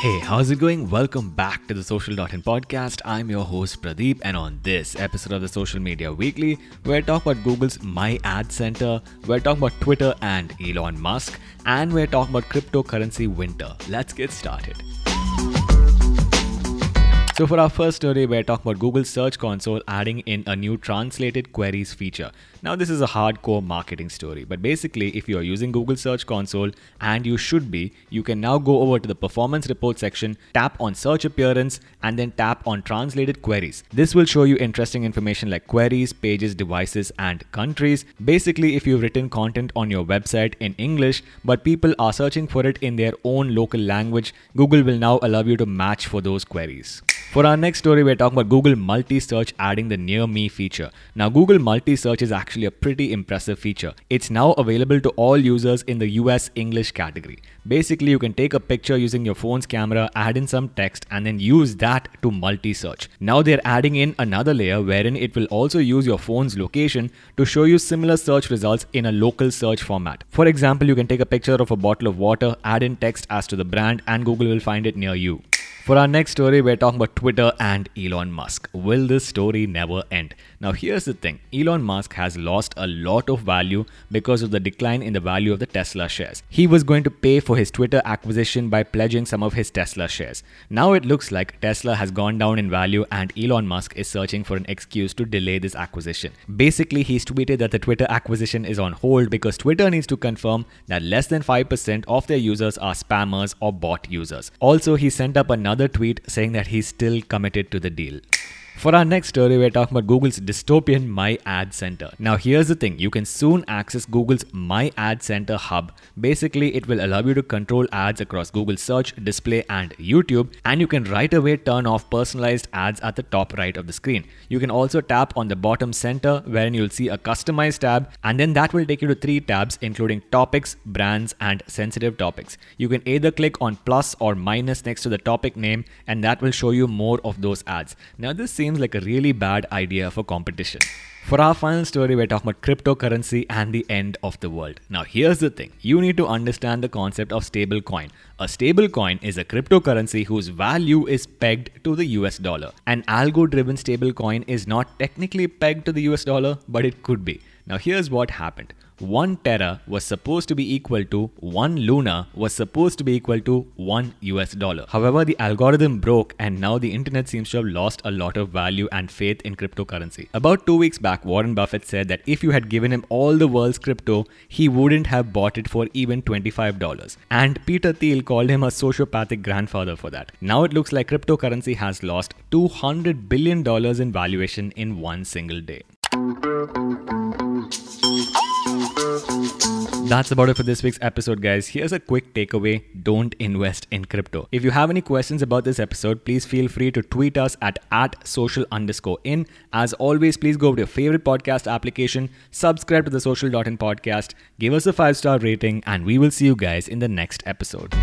Hey, how's it going? Welcome back to the Social.in podcast. I'm your host Pradeep, and on this episode of the Social Media Weekly, we're talking about Google's My Ad Center, we're talking about Twitter and Elon Musk, and we're talking about cryptocurrency winter. Let's get started. So for our first story, we're talking about Google Search Console adding in a new translated queries feature. Now this is a hardcore marketing story, but basically if you're using Google Search Console, and you should be, you can now go over to the performance report section, tap on search appearance, and then tap on translated queries. This will show you interesting information like queries, pages, devices, and countries. Basically, if you've written content on your website in English, but people are searching for it in their own local language, Google will now allow you to match for those queries. For our next story, we're talking about Google Multi-Search adding the Near Me feature. Now, Google Multi-Search is actually a pretty impressive feature. It's now available to all users in the US English category. Basically, you can take a picture using your phone's camera, add in some text, and then use that to multi-search. Now, they're adding in another layer wherein it will also use your phone's location to show you similar search results in a local search format. For example, you can take a picture of a bottle of water, add in text as to the brand, and Google will find it near you. For our next story, we're talking about Twitter and Elon Musk. Will this story never end? Now, here's the thing. Elon Musk has lost a lot of value because of the decline in the value of the Tesla shares. He was going to pay for his Twitter acquisition by pledging some of his Tesla shares. Now it looks like Tesla has gone down in value and Elon Musk is searching for an excuse to delay this acquisition. Basically, he's tweeted that the Twitter acquisition is on hold because Twitter needs to confirm that less than 5% of their users are spammers or bot users. Also, he sent up another tweet saying that he's still committed to the deal. For our next story, we're talking about Google's dystopian My Ad Center. Now, here's the thing. You can soon access Google's My Ad Center hub. Basically, it will allow you to control ads across Google Search, Display, and YouTube. And you can right away turn off personalized ads at the top right of the screen. You can also tap on the bottom center, wherein you'll see a customized tab. And then that will take you to three tabs, including topics, brands, and sensitive topics. You can either click on plus or minus next to the topic name, and that will show you more of those ads. Now, this seems like a really bad idea for competition. For our final story, we're talking about cryptocurrency and the end of the world. Now, here's the thing. You need to understand the concept of stablecoin. A stablecoin is a cryptocurrency whose value is pegged to the US dollar. An algo-driven stablecoin is not technically pegged to the US dollar, but it could be. Now, here's what happened. 1 Terra was supposed to be equal to 1 Luna was supposed to be equal to 1 US dollar. However, the algorithm broke and now the internet seems to have lost a lot of value and faith in cryptocurrency. About 2 weeks back, Warren Buffett said that if you had given him all the world's crypto, he wouldn't have bought it for even $25. And Peter Thiel called him a sociopathic grandfather for that. Now it looks like cryptocurrency has lost $200 billion in valuation in one single day. That's about it for this week's episode, guys. Here's a quick takeaway. Don't invest in crypto. If you have any questions about this episode, please feel free to tweet us @social_in. As always, please go over to your favorite podcast application, subscribe to the Social.in podcast, give us a 5-star rating, and we will see you guys in the next episode.